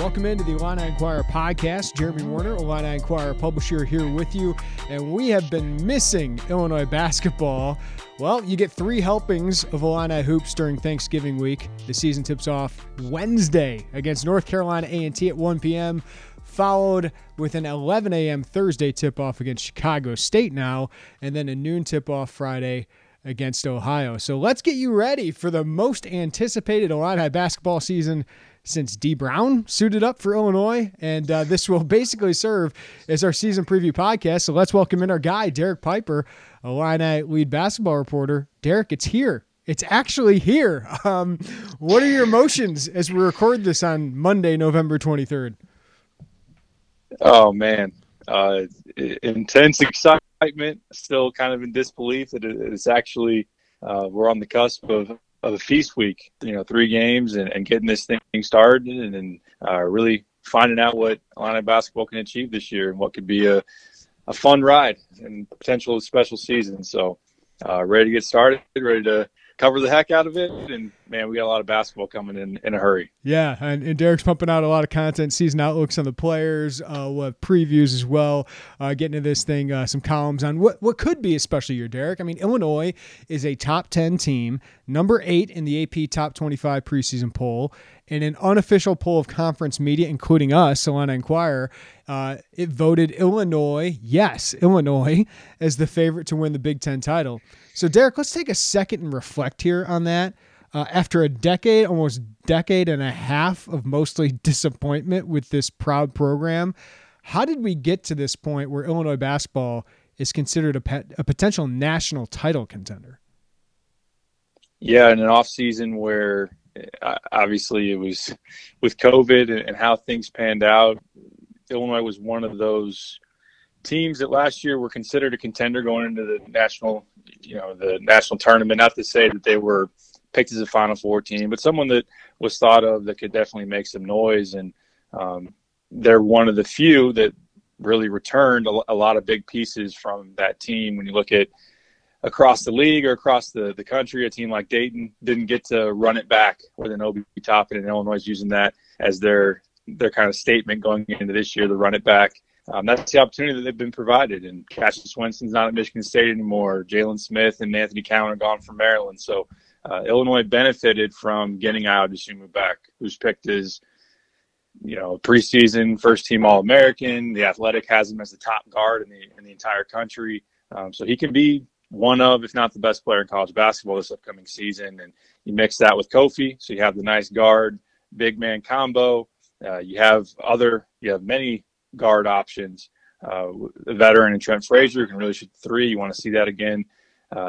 Welcome into the Illini Inquirer podcast. Jeremy Warner, Illini Inquirer publisher, here with you. And we have been missing Illinois basketball. Well, you get three helpings of Illini hoops during Thanksgiving week. The season tips off Wednesday against North Carolina A&T at 1 p.m., followed with an 11 a.m. Thursday tip-off against Chicago State now, and then a noon tip-off Friday against Ohio. So let's get you ready for the most anticipated Illini basketball season since D. Brown suited up for Illinois, and this will basically serve as our season preview podcast. So let's welcome in our guy, Derek Piper, Illini lead basketball reporter. Derek, it's here. It's actually here. What are your emotions as we record this on Monday, November 23rd? Oh, man. Intense excitement, still kind of in disbelief that it's actually we're on the cusp of a feast week, you know, three games and getting this thing started and really finding out what Illini basketball can achieve this year and what could be a fun ride and potential special season. So ready to get started, ready to cover the heck out of it, and man, we got a lot of basketball coming in a hurry. Yeah, and Derek's pumping out a lot of content, season outlooks on the players, we'll have previews as well, getting into this thing, some columns on what could be a special year, Derek. I mean, Illinois is a top 10 team, number 8 in the AP top 25 preseason poll, and an unofficial poll of conference media, including us, Illini Inquirer, it voted Illinois, as the favorite to win the Big Ten title. So, Derek, let's take a second and reflect here on that. After almost a decade and a half of mostly disappointment with this proud program, how did we get to this point where Illinois basketball is considered a potential national title contender? Yeah, in an offseason where obviously it was with COVID and how things panned out, Illinois was one of those teams that last year were considered a contender going into the national tournament. Not to say that they were picked as a Final Four team, but someone that was thought of that could definitely make some noise. And they're one of the few that really returned a lot of big pieces from that team. When you look at across the league or across the country, a team like Dayton didn't get to run it back with an Obi Toppin, and Illinois is using that as their kind of statement going into this year, the run it back. That's the opportunity that they've been provided. And Cassius Winston's not at Michigan State anymore. Jalen Smith and Anthony Cowan are gone from Maryland. So Illinois benefited from getting Ayo Dosunmu back, who's picked as, you know, preseason first-team All-American. The Athletic has him as the top guard in the entire country. So he can be one of, if not the best player in college basketball this upcoming season. And you mix that with Kofi, so you have the nice guard, big man combo. You have many guard options, a veteran and Trent Frazier who can really shoot three. You want to see that again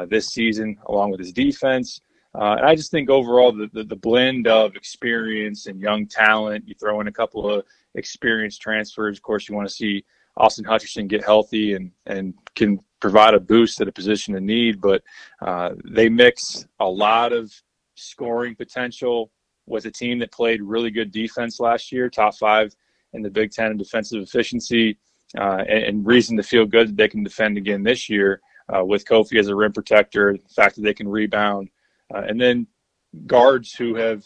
this season along with his defense. And I just think overall the blend of experience and young talent, you throw in a couple of experienced transfers. Of course, you want to see Austin Hutcherson get healthy and can provide a boost at a position of need, but they mix a lot of scoring potential with a team that played really good defense last year, top 5 in the Big Ten in defensive efficiency, and reason to feel good that they can defend again this year with Kofi as a rim protector, the fact that they can rebound, and then guards who have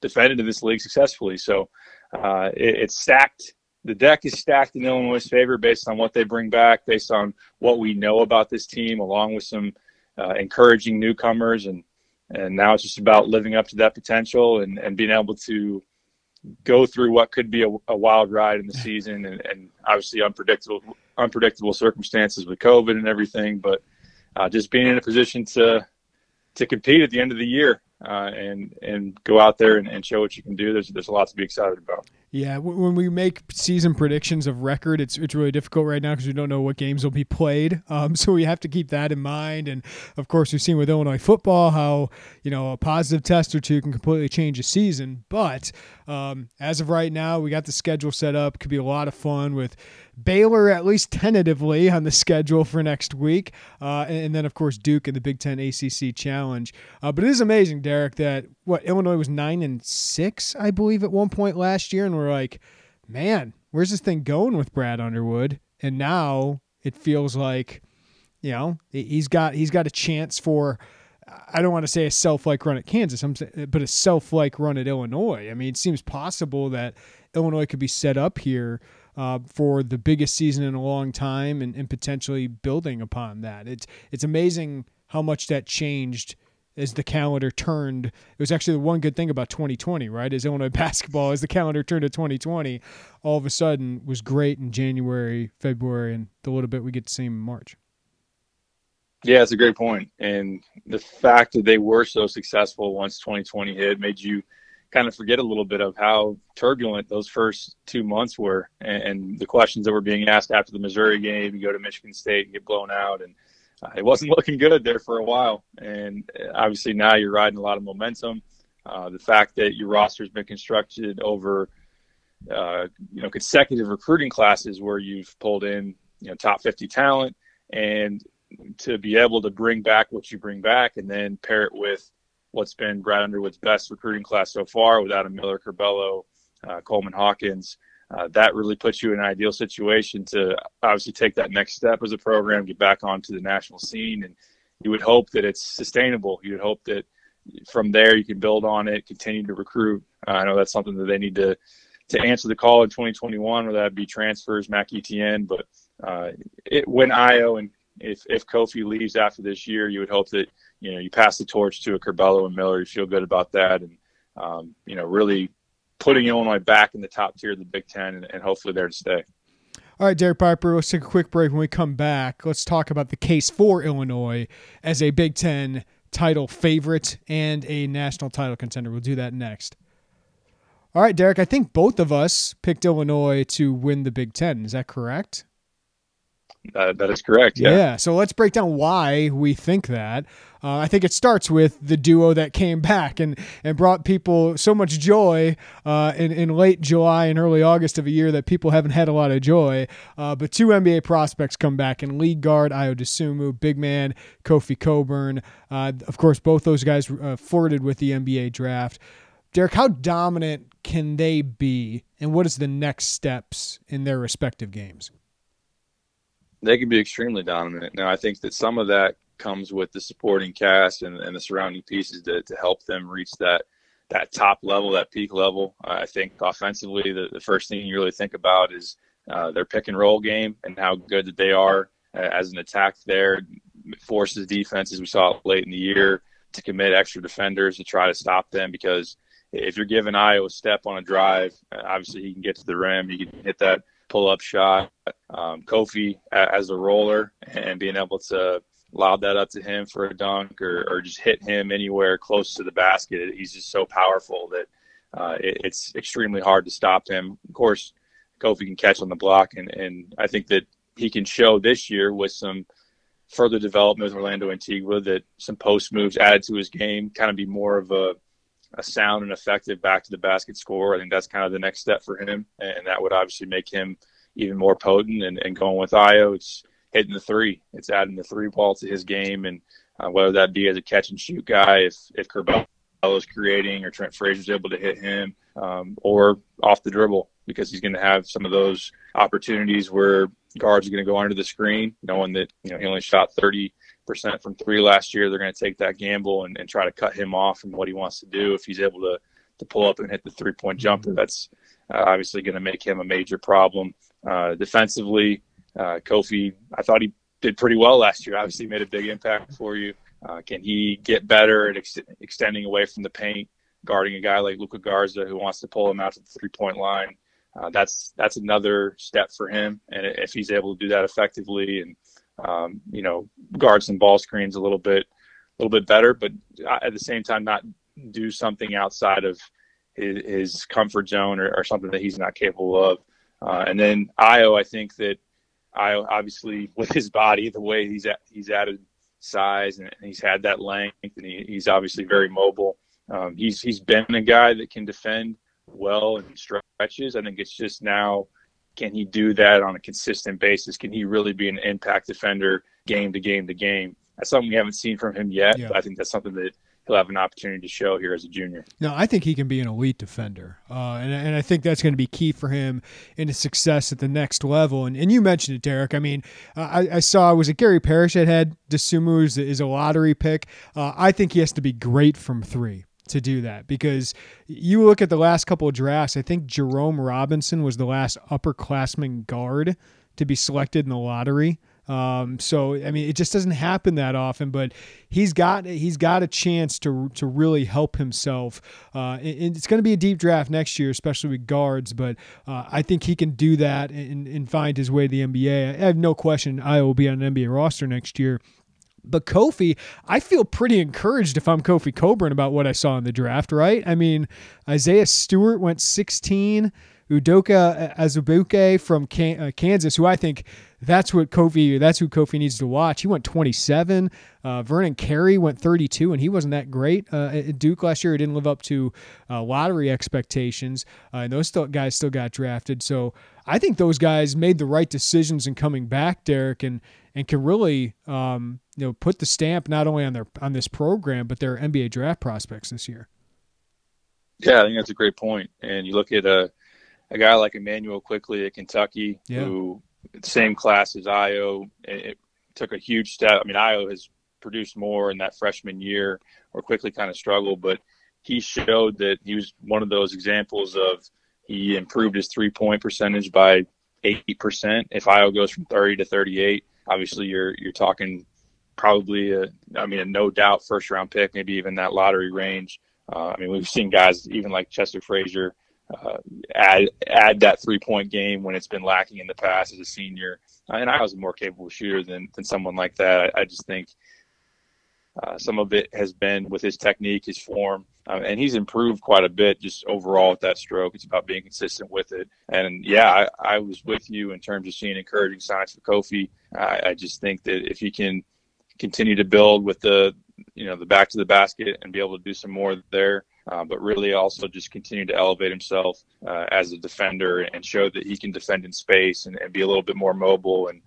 defended in this league successfully. So it's stacked. The deck is stacked in Illinois' favor based on what they bring back, based on what we know about this team, along with some encouraging newcomers. And now it's just about living up to that potential and being able to go through what could be a wild ride in the season and obviously unpredictable circumstances with COVID and everything, but just being in a position to compete at the end of the year and go out there and show what you can do. There's a lot to be excited about. Yeah, when we make season predictions of record, it's really difficult right now because we don't know what games will be played. So we have to keep that in mind. And, of course, we've seen with Illinois football how, you know, a positive test or two can completely change a season. But as of right now, we got the schedule set up. Could be a lot of fun with Baylor at least tentatively on the schedule for next week. And then, of course, Duke in the Big Ten ACC Challenge. But it is amazing, Derek, that Illinois was 9-6, I believe, at one point last year, and we're like, man, where's this thing going with Brad Underwood? And now it feels like, you know, he's got a chance for I don't want to say a self-like run at Kansas, but a self-like run at Illinois. I mean, it seems possible that Illinois could be set up here for the biggest season in a long time and potentially building upon that. It's amazing how much that changed as the calendar turned. It was actually the one good thing about 2020, right? As Illinois basketball, as the calendar turned to 2020, all of a sudden was great in January, February, and the little bit we get to see in March. Yeah, it's a great point. And the fact that they were so successful once 2020 hit made you kind of forget a little bit of how turbulent those first 2 months were and the questions that were being asked after the Missouri game. You go to Michigan State and get blown out, and it wasn't looking good there for a while. And obviously now you're riding a lot of momentum. The fact that your roster's been constructed over consecutive recruiting classes where you've pulled in top 50 talent, and to be able to bring back what you bring back and then pair it with what's been Brad Underwood's best recruiting class so far with Adam Miller, Curbelo, Coleman Hawkins, that really puts you in an ideal situation to obviously take that next step as a program, get back onto the national scene. And you would hope that it's sustainable. You would hope that from there you can build on it, continue to recruit. I know that's something that they need to answer the call in 2021, whether that be transfers, Mac Etienne, but when Ayo and If Kofi leaves after this year, you would hope that, you pass the torch to a Curbelo and Miller. You feel good about that. And, really putting Illinois back in the top tier of the Big Ten and hopefully there to stay. All right, Derek Piper, let's take a quick break. When we come back, let's talk about the case for Illinois as a Big Ten title favorite and a national title contender. We'll do that next. All right, Derek, I think both of us picked Illinois to win the Big Ten. Is that correct? That is correct. Yeah. So let's break down why we think that. I think it starts with the duo that came back and brought people so much joy in late July and early August of a year that people haven't had a lot of joy. But two NBA prospects come back in lead guard Ayo Dosunmu, big man Kofi Cockburn. Of course, both those guys flirted with the NBA draft. Derek, how dominant can they be, and what is the next steps in their respective games? They can be extremely dominant. Now, I think that some of that comes with the supporting cast and the surrounding pieces to help them reach that top level, that peak level. I think offensively, the first thing you really think about is their pick and roll game and how good that they are as an attack there. It forces defenses, we saw it late in the year, to commit extra defenders to try to stop them, because if you're giving Iowa a step on a drive, obviously he can get to the rim, he can hit that pull-up shot. Kofi as a roller and being able to lob that up to him for a dunk or just hit him anywhere close to the basket. He's just so powerful that it's extremely hard to stop him. Of course, Kofi can catch on the block, and I think that he can show this year with some further development with Orlando Antigua that some post moves added to his game, kind of be more of a sound and effective back to the basket scorer. I think that's kind of the next step for him, and that would obviously make him even more potent. And going with Ayo, it's hitting the three. It's adding the three ball to his game, and whether that be as a catch-and-shoot guy, if Curbelo is creating or Trent Frazier is able to hit him, or off the dribble, because he's going to have some of those opportunities where guards are going to go under the screen, knowing that he only shot 30% from three last year. They're going to take that gamble and try to cut him off from what he wants to do. If he's able to pull up and hit the three-point jumper, that's obviously going to make him a major problem. Defensively, Kofi, I thought he did pretty well last year. Obviously made a big impact for you. Can he get better at extending away from the paint, guarding a guy like Luka Garza who wants to pull him out to the three-point line? That's another step for him, and if he's able to do that effectively and guard some ball screens a little bit better, but at the same time not do something outside of his comfort zone or something that he's not capable of. And then Ayo, I think that Ayo, obviously with his body, the way he's added size and he's had that length, and he's obviously very mobile. He's been a guy that can defend well and stretches. I think it's just now, can he do that on a consistent basis? Can he really be an impact defender game to game to game? That's something we haven't seen from him yet. Yeah. But I think that's something that he'll have an opportunity to show here as a junior. No, I think he can be an elite defender. And I think that's going to be key for him in his success at the next level. And you mentioned it, Derek. I mean, I saw, was it Gary Parrish that had Dosunmu is a lottery pick? I think he has to be great from three to do that, because you look at the last couple of drafts, I think Jerome Robinson was the last upperclassman guard to be selected in the lottery. So, I mean, it just doesn't happen that often, but he's got a chance to really help himself. And it's going to be a deep draft next year, especially with guards, but I think he can do that and find his way to the NBA. I have no question Iowa will be on an NBA roster next year. But Kofi, I feel pretty encouraged if I'm Kofi Cockburn about what I saw in the draft, right? I mean, Isaiah Stewart went 16, Udoka Azubuike from Kansas, who I think that's who Kofi needs to watch. He went 27. Vernon Carey went 32, and he wasn't that great at Duke last year. He didn't live up to lottery expectations, and those guys still got drafted. So I think those guys made the right decisions in coming back, Derek, and can really put the stamp not only on this program but their NBA draft prospects this year. Yeah, I think that's a great point. And you look at a guy like Emmanuel Quickley at Kentucky, who same class as Io, it took a huge step. I mean, Io has produced more in that freshman year, or Quickley kind of struggled, but he showed that he was one of those examples of he improved his three-point percentage by 8%. If Io goes from 30 to 38, obviously you're talking probably a no doubt first round pick, maybe even that lottery range. We've seen guys even like Chester Frazier add that 3-point game when it's been lacking in the past as a senior. And I was a more capable shooter than someone like that. I just think some of it has been with his technique, his form, and he's improved quite a bit just overall with that stroke. It's about being consistent with it. And yeah, I was with you in terms of seeing encouraging signs for Kofi. I just think that if he can continue to build with the back to the basket and be able to do some more there, but really also just continue to elevate himself as a defender and show that he can defend in space and be a little bit more mobile. And,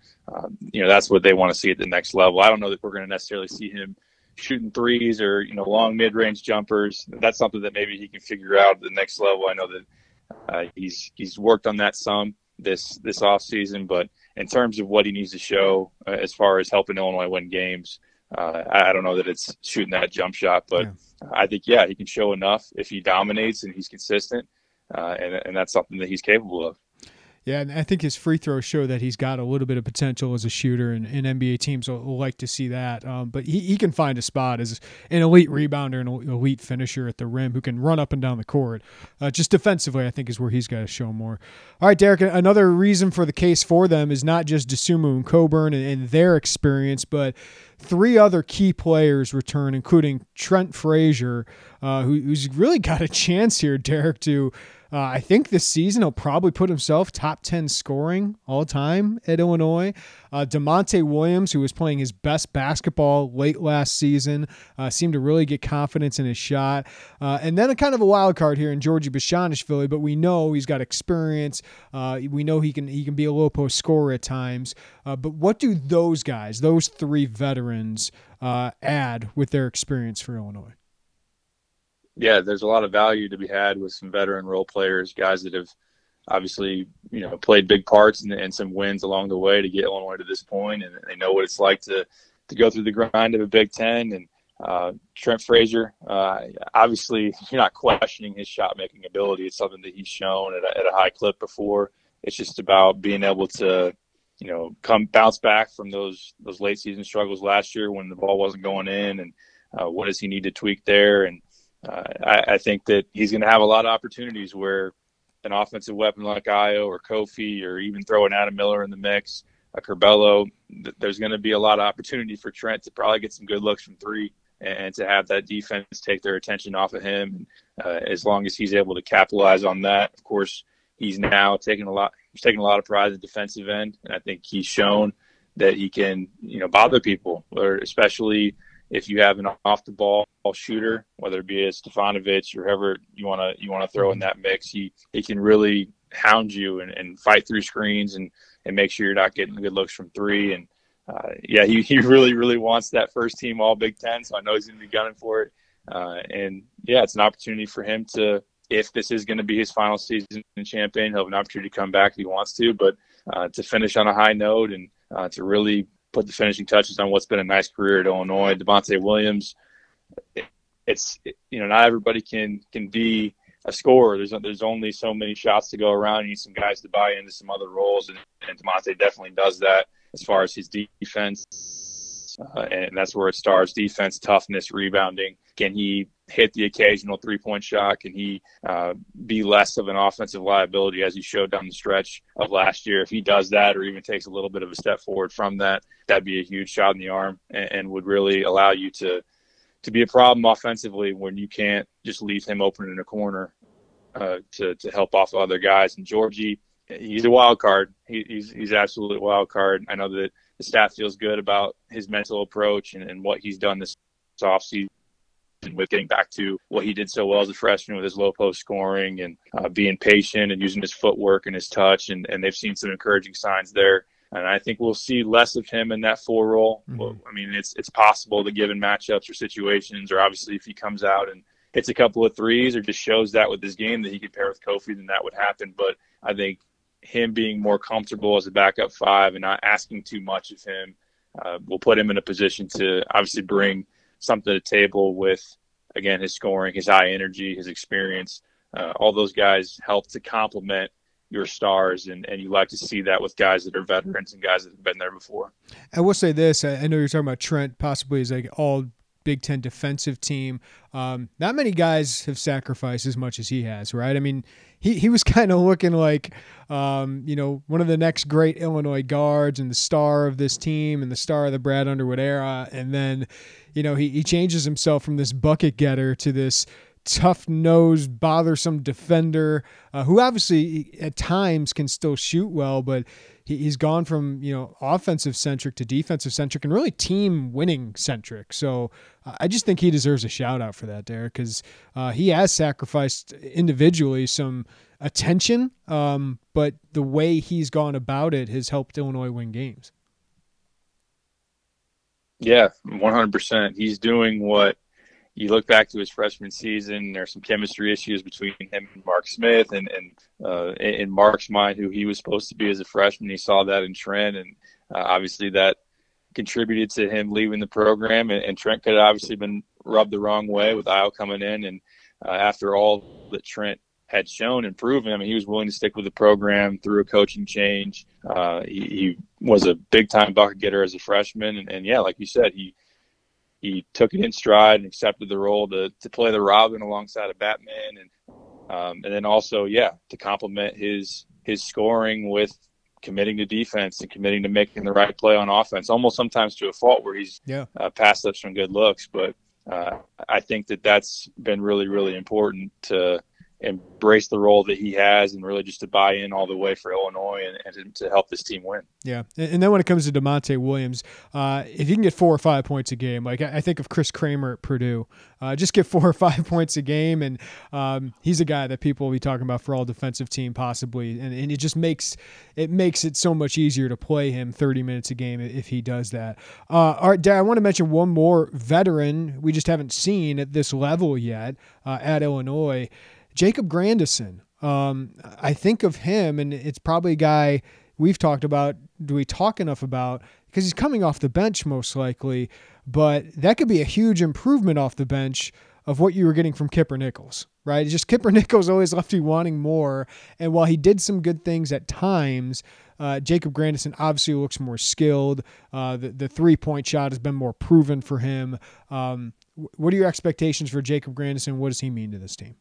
that's what they want to see at the next level. I don't know that we're going to necessarily see him shooting threes or, long mid-range jumpers. That's something that maybe he can figure out at the next level. I know that he's worked on that some this offseason, but in terms of what he needs to show as far as helping Illinois win games, I don't know that it's shooting that jump shot, but I think, he can show enough if he dominates and he's consistent, and that's something that he's capable of. Yeah, and I think his free throws show that he's got a little bit of potential as a shooter, and NBA teams will like to see that. But he can find a spot as an elite rebounder and an elite finisher at the rim who can run up and down the court. Just defensively, I think, is where he's got to show more. All right, Derek, another reason for the case for them is not just Dosunmu and Cockburn and their experience, but three other key players return, including Trent Frazier, who's really got a chance here, Derek, to – I think this season he'll probably put himself top 10 scoring all time at Illinois. Da'Monte Williams, who was playing his best basketball late last season, seemed to really get confidence in his shot. And then a kind of a wild card here in Giorgi Bezhanishvili, but we know he's got experience. We know he can be a low post scorer at times. But what do those guys, those three veterans, add with their experience for Illinois? Yeah, there's a lot of value to be had with some veteran role players, guys that have obviously, played big parts and some wins along the way to get Illinois to this point, and they know what it's like to go through the grind of a Big Ten. And Trent Frazier, obviously, you're not questioning his shot-making ability. It's something that he's shown at a high clip before. It's just about being able to, bounce back from those late season struggles last year when the ball wasn't going in, and what does he need to tweak there. And I think that he's going to have a lot of opportunities where an offensive weapon like Ayo or Kofi, or even throwing Adam Miller in the mix, a Curbelo, there's going to be a lot of opportunity for Trent to probably get some good looks from three and to have that defense take their attention off of him. As long as he's able to capitalize on that, of course, he's now taking a lot of pride at the defensive end, and I think he's shown that he can, bother people, or especially if you have an off-the-ball shooter, whether it be a Stefanovic or whoever you want to throw in that mix, he can really hound you and fight through screens and make sure you're not getting good looks from three. And he really, really wants that first team All Big Ten, so I know he's going to be gunning for it. And yeah, it's an opportunity for him to, if this is going to be his final season in Champaign, he'll have an opportunity to come back if he wants to, but to finish on a high note and to really put the finishing touches on what's been a nice career at Illinois. Da'Monte Williams, not everybody can be a scorer. There's only so many shots to go around. You need some guys to buy into some other roles, and Da'Monte definitely does that as far as his defense, and that's where it starts. Defense, toughness, rebounding. Can he hit the occasional three-point shot? Can he be less of an offensive liability as he showed down the stretch of last year? If he does that or even takes a little bit of a step forward from that, that'd be a huge shot in the arm and would really allow you to be a problem offensively when you can't just leave him open in a corner to help off other guys. And Giorgi, he's a wild card. He's absolutely a wild card. I know that the staff feels good about his mental approach and what he's done this offseason with getting back to what he did so well as a freshman with his low post scoring and being patient and using his footwork and his touch. And they've seen some encouraging signs there. And I think we'll see less of him in that four role. Mm-hmm. I mean, it's possible to given matchups or situations, or obviously if he comes out and hits a couple of threes or just shows that with his game that he could pair with Kofi, then that would happen. But I think him being more comfortable as a backup five and not asking too much of him will put him in a position to obviously bring something to the table with, again, his scoring, his high energy, his experience. All those guys help to complement your stars, and you like to see that with guys that are veterans and guys that have been there before. I will say this. I know you're talking about Trent possibly as like all Big Ten defensive team. Not many guys have sacrificed as much as he has, right? I mean, he was kind of looking like, one of the next great Illinois guards and the star of this team and the star of the Brad Underwood era. And then, he changes himself from this bucket getter to this tough-nosed, bothersome defender who obviously at times can still shoot well, but he's gone from, offensive-centric to defensive-centric and really team-winning-centric. So I just think he deserves a shout-out for that, Derek, because he has sacrificed individually some attention, but the way he's gone about it has helped Illinois win games. Yeah, 100%. He's doing what you look back to his freshman season. There's some chemistry issues between him and Mark Smith, and in Mark's mind, who he was supposed to be as a freshman. He saw that in Trent, and obviously that contributed to him leaving the program. And Trent could have obviously been rubbed the wrong way with Ayo coming in. And after all that Trent had shown and proven, I mean, he was willing to stick with the program through a coaching change. He was a big-time bucket getter as a freshman, and like you said, He took it in stride and accepted the role to play the Robin alongside of Batman, and then also, to complement his scoring with committing to defense and committing to making the right play on offense, almost sometimes to a fault where he's passed up some good looks. But I think that's been really, really important to embrace the role that he has and really just to buy in all the way for Illinois and to help this team win. Yeah. And then when it comes to Da'Monte Williams, if you can get 4 or 5 points a game, like I think of Chris Kramer at Purdue, just get 4 or 5 points a game. And he's a guy that people will be talking about for all defensive team possibly. And it just makes it so much easier to play him 30 minutes a game if he does that. All right, Dad, I want to mention one more veteran we just haven't seen at this level yet at Illinois. Jacob Grandison, I think of him, and it's probably a guy we've talked about, do we talk enough about, because he's coming off the bench most likely, but that could be a huge improvement off the bench of what you were getting from Kipper Nichols, right? It's just Kipper Nichols always left you wanting more, and while he did some good things at times, Jacob Grandison obviously looks more skilled. The three-point shot has been more proven for him. What are your expectations for Jacob Grandison? What does he mean to this team?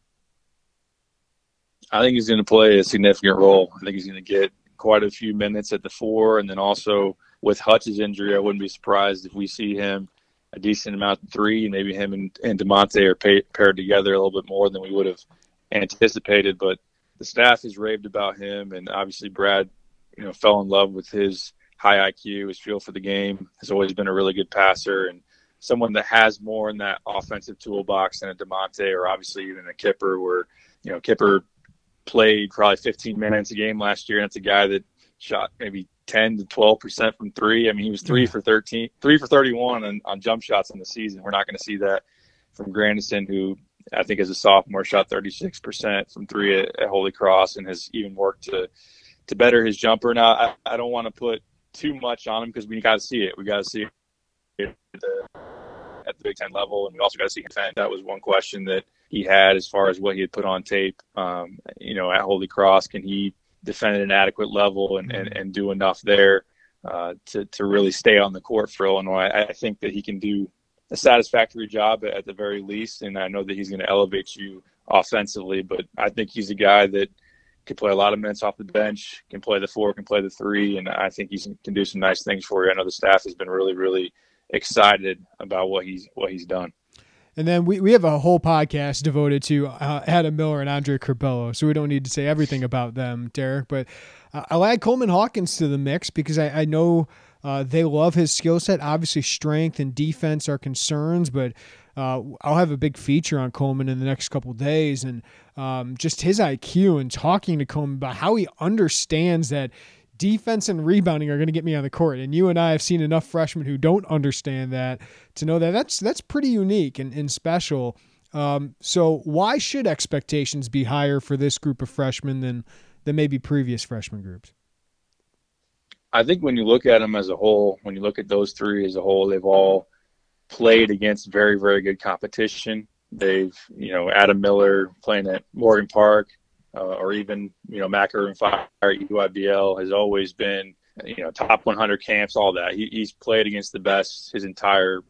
I think he's going to play a significant role. I think he's going to get quite a few minutes at the four. And then also with Hutch's injury, I wouldn't be surprised if we see him a decent amount at three. Maybe him and Da'Monte are paired together a little bit more than we would have anticipated. But the staff has raved about him. And obviously Brad, fell in love with his high IQ, his feel for the game, has always been a really good passer and someone that has more in that offensive toolbox than a Da'Monte or obviously even a Kipper where, Kipper played probably 15 minutes a game last year, and it's a guy that shot maybe 10 to 12% from three. I mean, he was 3 for 13, 3 for 31 on jump shots in the season. We're not going to see that from Grandison, who I think as a sophomore shot 36% from three at Holy Cross and has even worked to better his jumper. Now, I don't want to put too much on him because we got to see it. We got to see it at the Big Ten level, and we also got to see him. That was one question that he had as far as what he had put on tape, at Holy Cross. Can he defend at an adequate level and do enough there to really stay on the court for Illinois? I think that he can do a satisfactory job at the very least, and I know that he's going to elevate you offensively, but I think he's a guy that can play a lot of minutes off the bench, can play the four, can play the three, and I think he can do some nice things for you. I know the staff has been really, really excited about what he's done. And then we have a whole podcast devoted to Adam Miller and Andre Curbelo, so we don't need to say everything about them, Derek. But I'll add Coleman Hawkins to the mix because I know they love his skill set. Obviously, strength and defense are concerns, but I'll have a big feature on Coleman in the next couple of days, and just his IQ and talking to Coleman about how he understands that defense and rebounding are going to get me on the court. And you and I have seen enough freshmen who don't understand that to know that that's pretty unique and special. So why should expectations be higher for this group of freshmen than maybe previous freshman groups? I think when you look at them as a whole, when you look at those three as a whole, they've all played against very, very good competition. They've, Adam Miller playing at Morgan Park, or even, Mac Irvin Fire, UIBL has always been, top 100 camps, all that. He's played against the best his entire,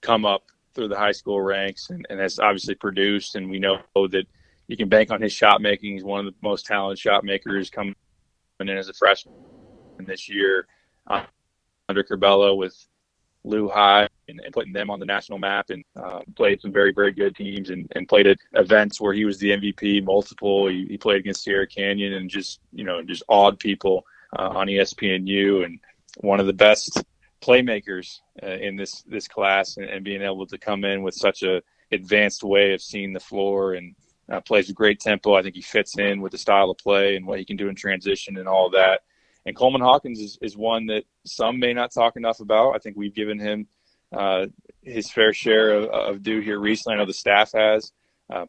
come up through the high school ranks and has obviously produced. And we know that you can bank on his shot making. He's one of the most talented shot makers coming in as a freshman this year under Curbelo with Lou High and putting them on the national map, and played some very, very good teams and played at events where he was the MVP multiple. He played against Sierra Canyon and just awed people on ESPNU, and one of the best playmakers in this class, and being able to come in with such a advanced way of seeing the floor, and plays with great tempo. I think he fits in with the style of play and what he can do in transition and all that. And Coleman Hawkins is one that some may not talk enough about. I think we've given him his fair share of due here recently. I know the staff has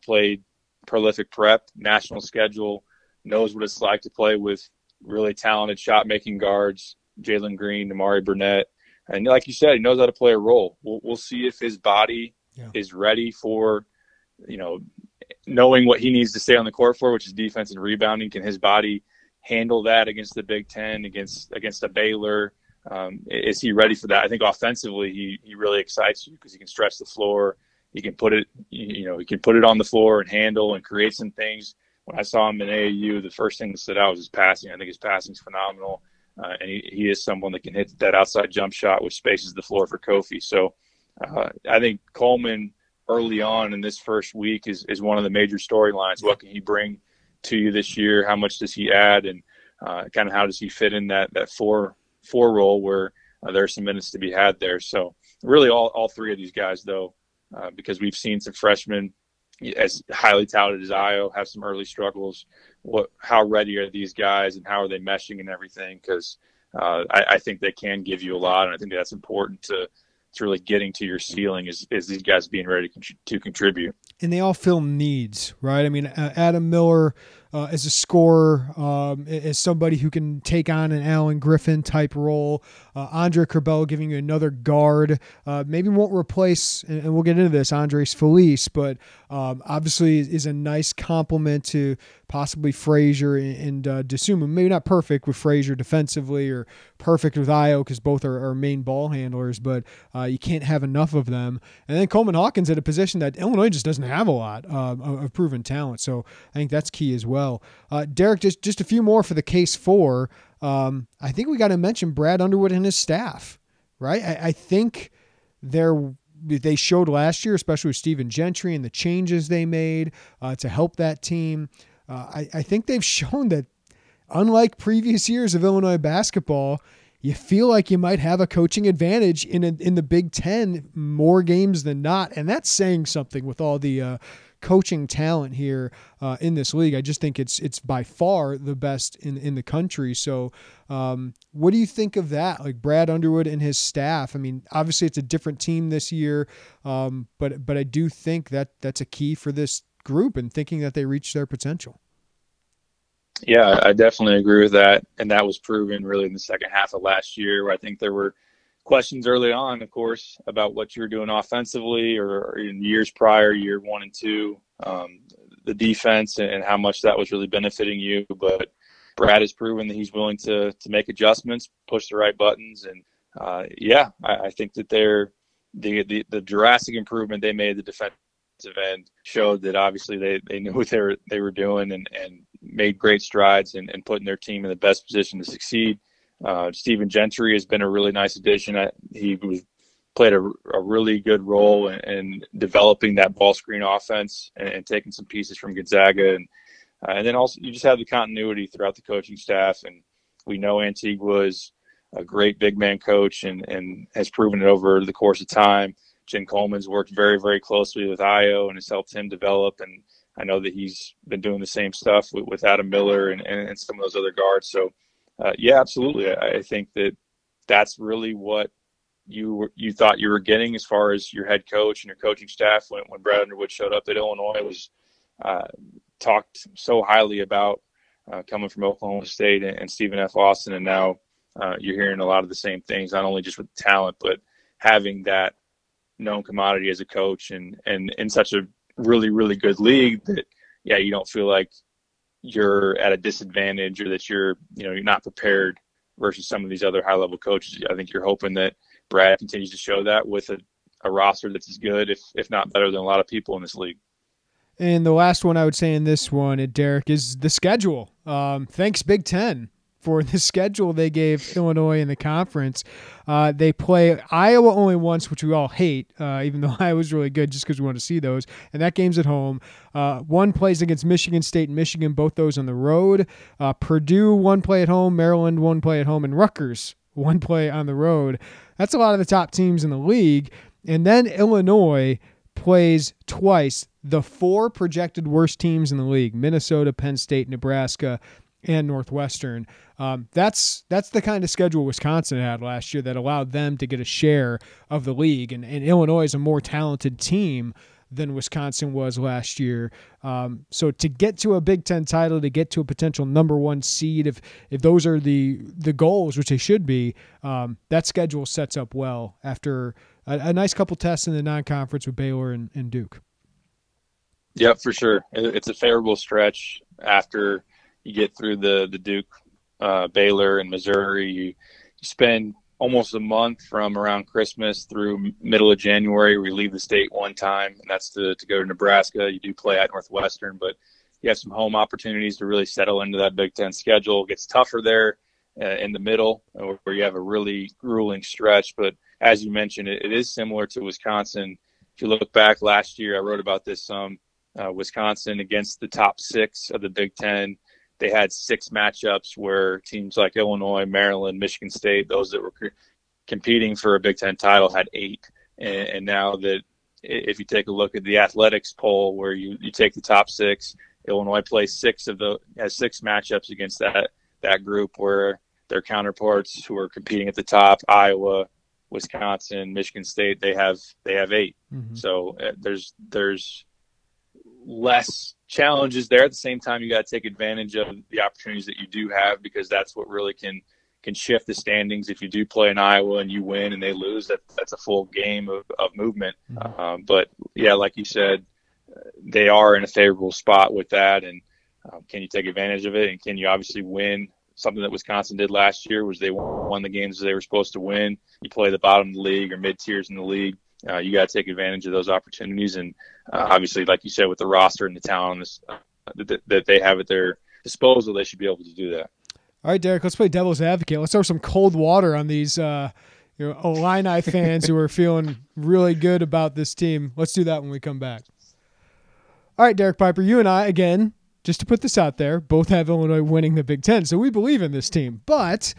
played prolific prep, national schedule, knows what it's like to play with really talented shot-making guards, Jalen Green, Damari Burnett. And like you said, he knows how to play a role. We'll see if his body is ready for, knowing what he needs to stay on the court for, which is defense and rebounding. Can his body handle that against the Big Ten, against a Baylor? Is he ready for that? I think offensively he really excites you because he can stretch the floor. He can put it, he can put it on the floor and handle and create some things. When I saw him in AAU, the first thing that stood out was his passing. I think his passing is phenomenal. And he is someone that can hit that outside jump shot, which spaces the floor for Kofi. So I think Coleman early on in this first week is one of the major storylines. What can he bring to you this year? How much does he add? And kind of how does he fit in that four role where there's some minutes to be had there? So really all three of these guys, though, because we've seen some freshmen as highly touted as Ayo have some early struggles. How ready are these guys and how are they meshing and everything? Because I think they can give you a lot, and I think that's important to really getting to your ceiling is these guys being ready to contribute. And they all fill needs, right? I mean, Adam Miller as a scorer, as somebody who can take on an Alan Griffin type role, Andre Curbelo giving you another guard, maybe won't replace, and we'll get into this, Andres Felice, but obviously is a nice complement to possibly Frazier and Dosunmu. Maybe not perfect with Frazier defensively or perfect with Ayo because both are main ball handlers, but you can't have enough of them. And then Coleman Hawkins at a position that Illinois just doesn't have a lot of proven talent. So I think that's key as well. Derek, just a few more for the case four. I think we got to mention Brad Underwood and his staff, right? I think they showed last year, especially with Stephen Gentry and the changes they made to help that team. I think they've shown that, unlike previous years of Illinois basketball, you feel like you might have a coaching advantage in the Big Ten more games than not. And that's saying something with all the coaching talent here in this league. I just think it's by far the best in the country. So what do you think of that? Like Brad Underwood and his staff. I mean, obviously it's a different team this year, but I do think that that's a key for this group and thinking that they reached their potential. Yeah, I definitely agree with that. And that was proven really in the second half of last year, where I think there were questions early on, of course, about what you were doing offensively or in years prior, year 1 and 2, the defense and how much that was really benefiting you. But Brad has proven that he's willing to make adjustments, push the right buttons. And I think that they're the drastic improvement they made the defensive end showed that obviously they knew what they were doing and made great strides and putting their team in the best position to succeed. Stephen Gentry has been a really nice addition. He played a really good role in developing that ball screen offense and taking some pieces from Gonzaga. And then also you just have the continuity throughout the coaching staff. And we know Antigua is a great big man coach and has proven it over the course of time. Jim Coleman's worked very, very closely with Ayo and has helped him develop. And I know that he's been doing the same stuff with Adam Miller and some of those other guards. So, yeah, absolutely. I think that that's really what you thought you were getting as far as your head coach and your coaching staff. When Brad Underwood showed up at Illinois, was talked so highly about coming from Oklahoma State and Stephen F. Austin. And now you're hearing a lot of the same things, not only just with talent, but having that known commodity as a coach and in such a really, really good league that, yeah, you don't feel like you're at a disadvantage or that you're not prepared versus some of these other high level coaches. I think you're hoping that Brad continues to show that with a roster that's as good, if not better than a lot of people in this league. And the last one I would say in this one, Derek, is the schedule. Thanks Big Ten for the schedule they gave Illinois in the conference. They play Iowa only once, which we all hate, even though Iowa's really good just because we want to see those. And that game's at home. One plays against Michigan State and Michigan, both those on the road. Purdue, one play at home. Maryland, one play at home. And Rutgers, one play on the road. That's a lot of the top teams in the league. And then Illinois plays twice the four projected worst teams in the league: Minnesota, Penn State, Nebraska, and Northwestern. That's the kind of schedule Wisconsin had last year that allowed them to get a share of the league. And Illinois is a more talented team than Wisconsin was last year. So to get to a Big Ten title, to get to a potential number 1 seed, if those are the goals, which they should be, that schedule sets up well after a nice couple tests in the non-conference with Baylor and Duke. Yeah, for sure. It's a favorable stretch after – you get through the Duke, Baylor, and Missouri. You spend almost a month from around Christmas through middle of January. We leave the state one time, and that's to go to Nebraska. You do play at Northwestern, but you have some home opportunities to really settle into that Big Ten schedule. It gets tougher there in the middle, where you have a really grueling stretch. But as you mentioned, it is similar to Wisconsin. If you look back last year, I wrote about this some. Wisconsin against the top 6 of the Big Ten. They had 6 matchups where teams like Illinois, Maryland, Michigan State, those that were competing for a Big Ten title, had 8. And now that if you take a look at the athletics poll where you take the top 6, Illinois plays 6 of the has 6 matchups against that group where their counterparts who are competing at the top, Iowa, Wisconsin, Michigan State, they have 8. Mm-hmm. So there's less challenges there. At the same time, you got to take advantage of the opportunities that you do have, because that's what really can shift the standings. If you do play in Iowa and you win and they lose, that's a full game of movement. Mm-hmm. But yeah, like you said, they are in a favorable spot with that. And can you take advantage of it? And can you obviously win? Something that Wisconsin did last year was they won the games they were supposed to win. You play the bottom of the league or mid-tiers in the league. You got to take advantage of those opportunities. And obviously, like you said, with the roster and the talent that they have at their disposal, they should be able to do that. All right, Derek, let's play devil's advocate. Let's throw some cold water on these Illini fans who are feeling really good about this team. Let's do that when we come back. All right, Derek Piper, you and I, again, just to put this out there, both have Illinois winning the Big Ten, so we believe in this team. But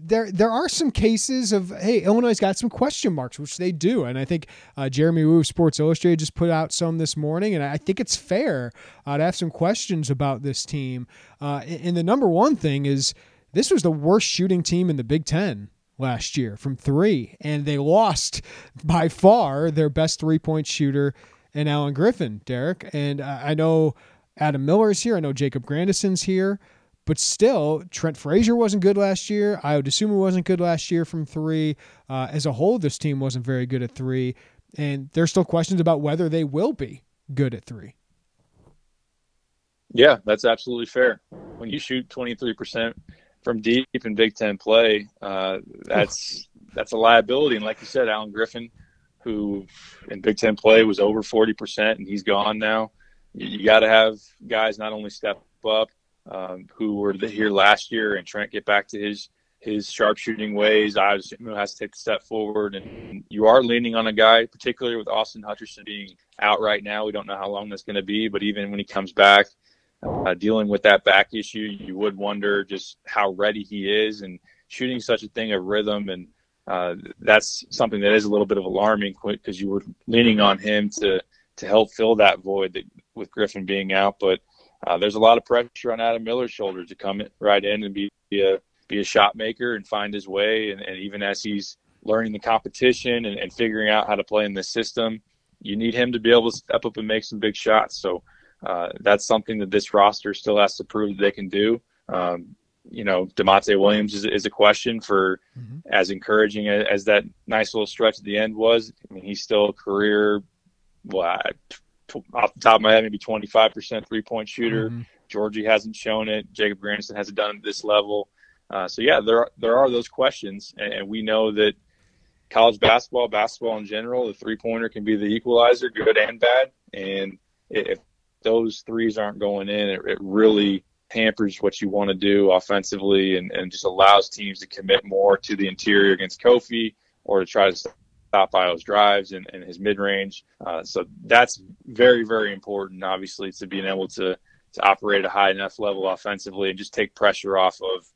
there are some cases of, hey, Illinois got some question marks, which they do. And I think Jeremy Wu of Sports Illustrated just put out some this morning. And I think it's fair to have some questions about this team. And the number one thing is this was the worst shooting team in the Big Ten last year from three. And they lost by far their best three-point shooter in Alan Griffin, Derek. And I know Adam Miller is here. I know Jacob Grandison's here. But still, Trent Frazier wasn't good last year. Ayo Dosunmu wasn't good last year from three. As a whole, this team wasn't very good at three. And there's still questions about whether they will be good at three. Yeah, that's absolutely fair. When you shoot 23% from deep in Big Ten play, that's a liability. And like you said, Alan Griffin, who in Big Ten play was over 40%, and he's gone now. You got to have guys not only step up, who were here last year, and Trent get back to his sharpshooting ways. I just, has to take the step forward, and you are leaning on a guy, particularly with Austin Hutcherson being out right now. We don't know how long that's going to be, but even when he comes back, dealing with that back issue, you would wonder just how ready he is and shooting such a thing of rhythm. And that's something that is a little bit of alarming because you were leaning on him to help fill that void that, with Griffin being out, but there's a lot of pressure on Adam Miller's shoulders to come right in and be a shot maker and find his way. And even as he's learning the competition and figuring out how to play in this system, you need him to be able to step up and make some big shots. So that's something that this roster still has to prove that they can do. Da'Monte Williams is a question for as encouraging as that nice little stretch at the end was. I mean, he's still a career off the top of my head, maybe 25% three-point shooter. Giorgi hasn't shown it. Jacob Grandison hasn't done it at this level. So, yeah, there are those questions. And we know that college basketball in general, the three-pointer can be the equalizer, good and bad. And if those threes aren't going in, it really hampers what you want to do offensively and just allows teams to commit more to the interior against Kofi or to try to stop Io's drives and his mid-range. So that's very, very important, obviously, to being able to operate at a high enough level offensively and just take pressure off of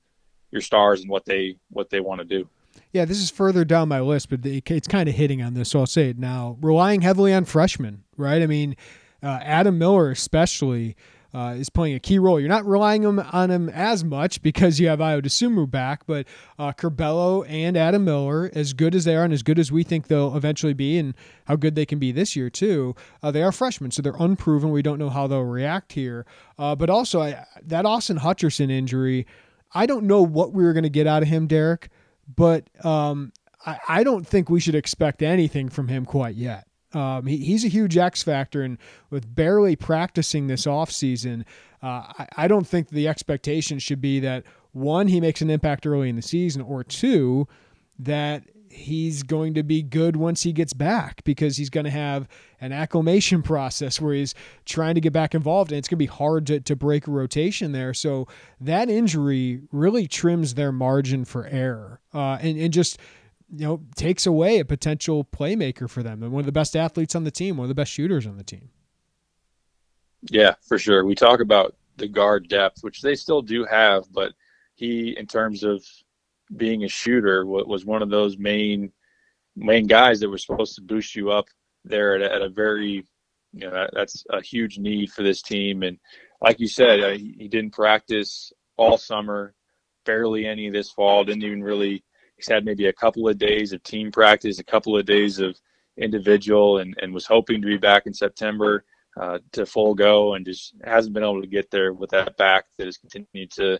your stars and what they want to do. Yeah, this is further down my list, but it's kind of hitting on this, so I'll say it now. Relying heavily on freshmen, right? I mean, Adam Miller especially is playing a key role. You're not relying on him as much because you have Ayo Dosunmu back, but Curbelo and Adam Miller, as good as they are and as good as we think they'll eventually be and how good they can be this year too, they are freshmen, so they're unproven. We don't know how they'll react here. But also, that Austin Hutcherson injury, I don't know what we were going to get out of him, Derek, but I don't think we should expect anything from him quite yet. He's a huge X factor, and with barely practicing this offseason, I don't think the expectation should be that, one, he makes an impact early in the season, or two, that he's going to be good once he gets back, because he's going to have an acclimation process where he's trying to get back involved, and it's going to be hard to break a rotation there. So that injury really trims their margin for error and just – takes away a potential playmaker for them. And one of the best athletes on the team, one of the best shooters on the team. Yeah, for sure. We talk about the guard depth, which they still do have, but he, in terms of being a shooter, was one of those main guys that were supposed to boost you up there at a very, that's a huge need for this team. And like you said, he didn't practice all summer, barely any this fall, didn't even really. He's had maybe a couple of days of team practice, a couple of days of individual, and was hoping to be back in September to full go, and just hasn't been able to get there with that back that has continued to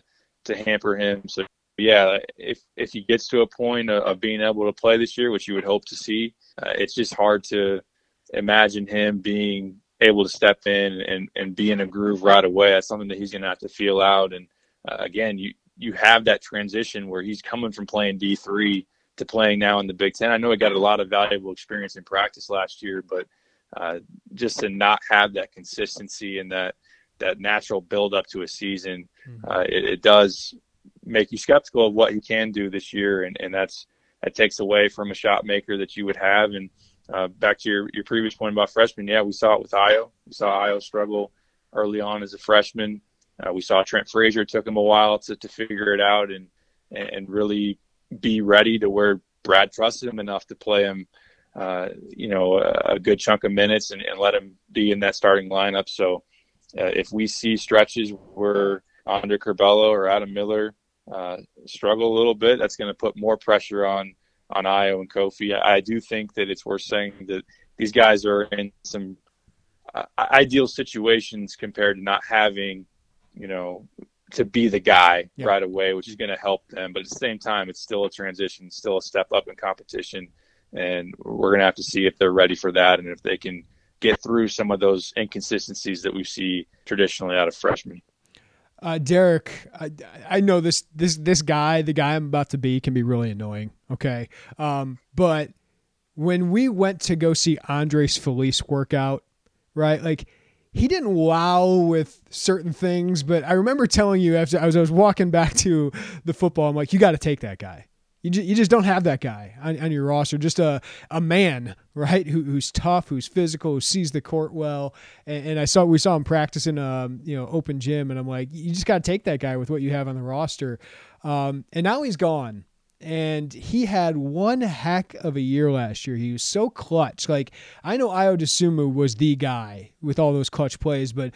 hamper him. So, yeah, if he gets to a point of being able to play this year, which you would hope to see, it's just hard to imagine him being able to step in and be in a groove right away. That's something that he's going to have to feel out. And, again, you have that transition where he's coming from playing D3 to playing now in the Big Ten. I know he got a lot of valuable experience in practice last year, but just to not have that consistency and that natural build up to a season, it does make you skeptical of what he can do this year. And that takes away from a shot maker that you would have. And back to your previous point about freshmen. Yeah, we saw it with Ayo. We saw Ayo struggle early on as a freshman. We saw Trent Frazier. It took him a while to figure it out and really be ready to where Brad trusted him enough to play him, a good chunk of minutes and let him be in that starting lineup. So if we see stretches where Andre Curbelo or Adam Miller struggle a little bit, that's going to put more pressure on Ayo and Kofi. I do think that it's worth saying that these guys are in some ideal situations compared to not having, to be the guy right away, which is going to help them. But at the same time, it's still a transition, still a step up in competition. And we're going to have to see if they're ready for that and if they can get through some of those inconsistencies that we see traditionally out of freshmen. Derek, I know this guy, the guy I'm about to be, can be really annoying. Okay. But when we went to go see Andres Felice workout, right? Like, he didn't wow with certain things, but I remember telling you after I was walking back to the football, I'm like, you got to take that guy. You just don't have that guy on your roster. Just a man, right? Who's tough, who's physical, who sees the court well. And we saw him practicing, open gym. And I'm like, you just got to take that guy with what you have on the roster. And now he's gone. And he had one heck of a year last year. He was so clutch. Like, I know Ayo Dosunmu was the guy with all those clutch plays, but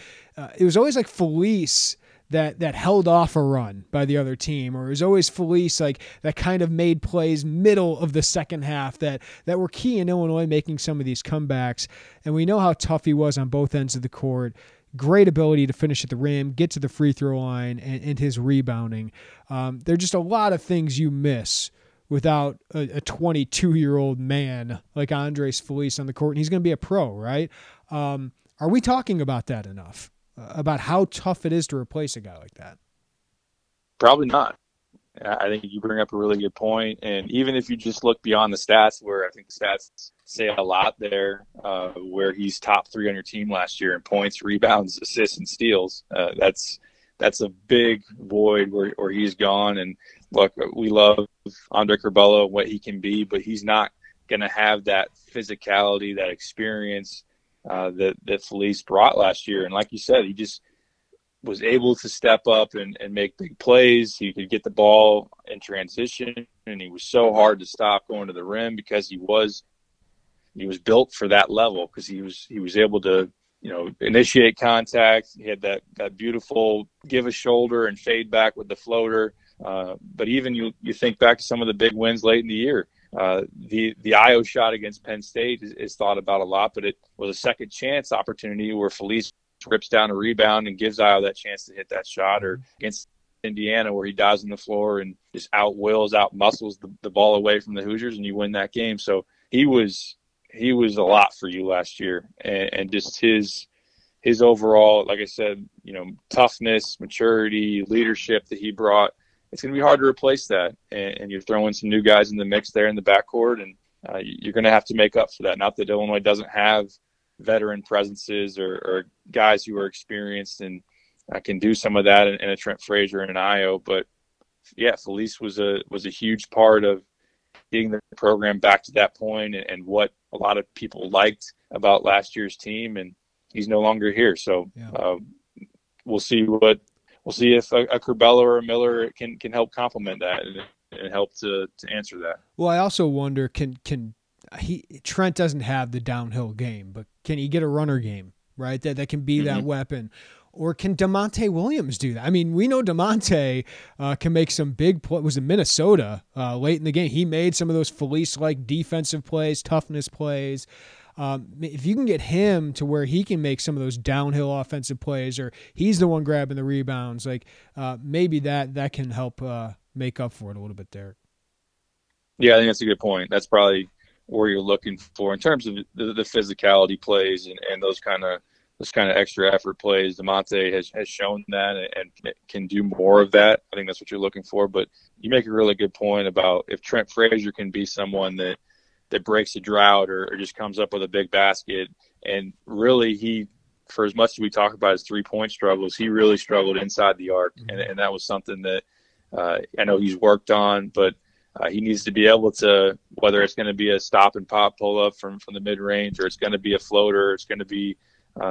it was always like Felice that held off a run by the other team, or it was always Felice like that kind of made plays middle of the second half that were key in Illinois making some of these comebacks. And we know how tough he was on both ends of the court. Great ability to finish at the rim, get to the free throw line, and his rebounding. There are just a lot of things you miss without a 22-year-old man like Andres Felice on the court, and he's going to be a pro, right? Are we talking about that enough, about how tough it is to replace a guy like that? Probably not. I think you bring up a really good point, and even if you just look beyond the stats, where I think the stats say a lot there, where he's top three on your team last year in points, rebounds, assists, and steals. That's a big void where he's gone. And look, we love Andre Curbelo, what he can be, but he's not going to have that physicality, that experience that Felice brought last year. And like you said, he just was able to step up and make big plays. He could get the ball in transition, and he was so hard to stop going to the rim because he was built for that level, because he was able to, initiate contact. He had that beautiful give a shoulder and fade back with the floater. But even you think back to some of the big wins late in the year. The Ayo shot against Penn State is thought about a lot, but it was a second chance opportunity where Felice rips down a rebound and gives Ayo that chance to hit that shot, or against Indiana where he dives on the floor and just out muscles the ball away from the Hoosiers, and you win that game. So he was a lot for you last year, and just his overall, like I said, toughness, maturity, leadership that he brought. It's going to be hard to replace that, and you're throwing some new guys in the mix there in the backcourt, and you're going to have to make up for that. Not that Illinois doesn't have veteran presences or guys who are experienced and can do some of that in a Trent Frazier and an Ayo. But yeah, Felice was a huge part of getting the program back to that point and what a lot of people liked about last year's team. And he's no longer here. So we'll see if a Curbelo or a Miller can help complement that and help to answer that. Well, I also wonder, can Trent doesn't have the downhill game, but can he get a runner game, right? That can be that weapon, or can Da'Monte Williams do that? I mean, we know Da'Monte can make some big play. It was in Minnesota late in the game. He made some of those Felice-like defensive plays, toughness plays. If you can get him to where he can make some of those downhill offensive plays, or he's the one grabbing the rebounds, like maybe that can help make up for it a little bit there. Yeah, I think that's a good point. That's probably where you're looking for in terms of the physicality plays and those kind of extra effort plays. Da'Monte has shown that and can do more of that. I think that's what you're looking for. But you make a really good point about if Trent Frazier can be someone that breaks a drought or just comes up with a big basket. And really, he, for as much as we talk about his three-point struggles, he really struggled inside the arc. And that was something that I know he's worked on, but he needs to be able to, whether it's going to be a stop and pop pull up from the mid range, or it's going to be a floater, it's going to be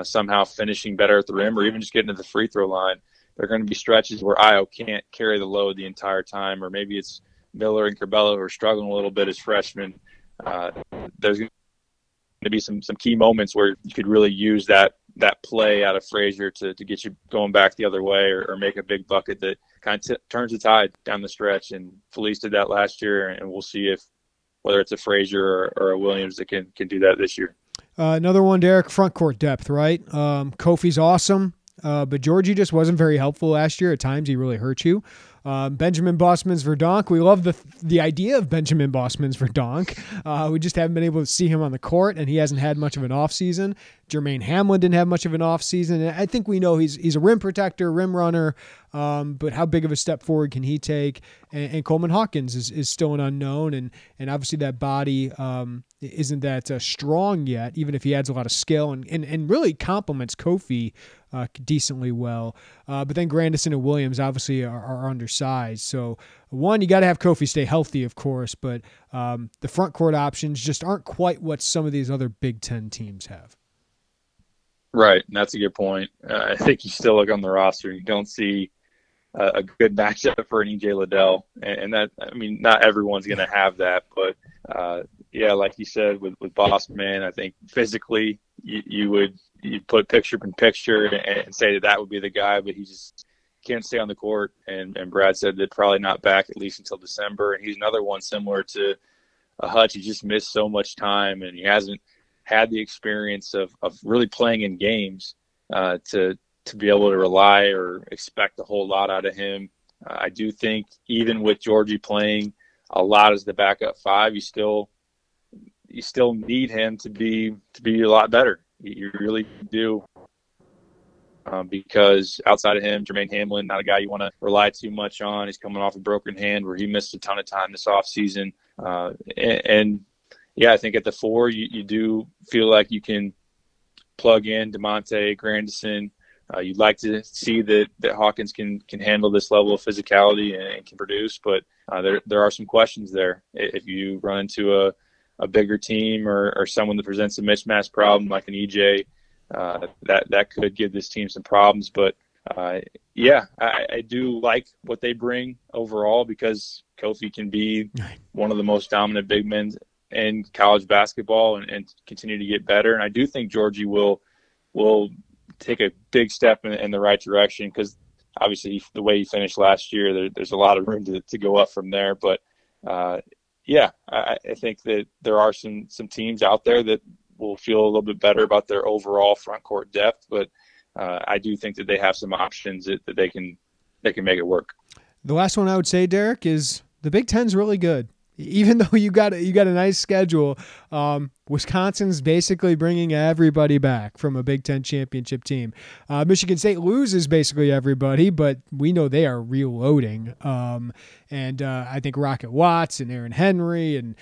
somehow finishing better at the rim, or even just getting to the free throw line. There are going to be stretches where Ayo can't carry the load the entire time, or maybe it's Miller and Curbelo are struggling a little bit as freshmen, there's going to be some key moments where you could really use that play out of Frazier to get you going back the other way or make a big bucket that kind of turns the tide down the stretch. And Felice did that last year, and we'll see if whether it's a Frazier or a Williams that can do that this year. Another one, Derek, front court depth, right? Kofi's awesome, but Giorgi just wasn't very helpful last year. At times, he really hurt you. Benjamin Bossman's Verdonk. We love the idea of Benjamin Bossman's Verdonk. We just haven't been able to see him on the court, and he hasn't had much of an offseason. Jermaine Hamlin didn't have much of an offseason. And I think we know he's a rim protector, rim runner, but how big of a step forward can he take? And Coleman Hawkins is still an unknown, and obviously that body isn't that strong yet, even if he adds a lot of skill and really complements Kofi decently well. But then Grandison and Williams obviously are undersized. So one, you got to have Kofi stay healthy, of course, but the front court options just aren't quite what some of these other Big Ten teams have. Right. And that's a good point. I think you still look on the roster, you don't see a good matchup for an E.J. Liddell. And that, I mean, not everyone's going to have that, but yeah, like you said, with Bossman, I think physically you'd put picture in picture and say that would be the guy, but he just can't stay on the court. And Brad said that probably not back at least until December. And he's another one similar to Hutch. He just missed so much time, and he hasn't had the experience of really playing in games to be able to rely or expect a whole lot out of him. I do think even with Giorgi playing a lot as the backup five, you still need him to be a lot better. You really do, because outside of him, Jermaine Hamlin, not a guy you want to rely too much on. He's coming off a broken hand where he missed a ton of time this offseason. And yeah, I think at the four, you do feel like you can plug in Da'Monte, Grandison. You'd like to see that Hawkins can handle this level of physicality and can produce, but there are some questions there. If you run into a bigger team or someone that presents a mismatch problem like an EJ, that could give this team some problems. But I do like what they bring overall, because Kofi can be one of the most dominant big men in college basketball and continue to get better. And I do think Giorgi will take a big step in the right direction, because obviously the way he finished last year, there's a lot of room to go up from there. But I think that there are some teams out there that will feel a little bit better about their overall front court depth, but I do think that they have some options that they can make it work. The last one I would say, Derek, is the Big Ten's really good. Even though you got a nice schedule, Wisconsin's basically bringing everybody back from a Big Ten championship team. Michigan State loses basically everybody, but we know they are reloading. And I think Rocket Watts and Aaron Henry and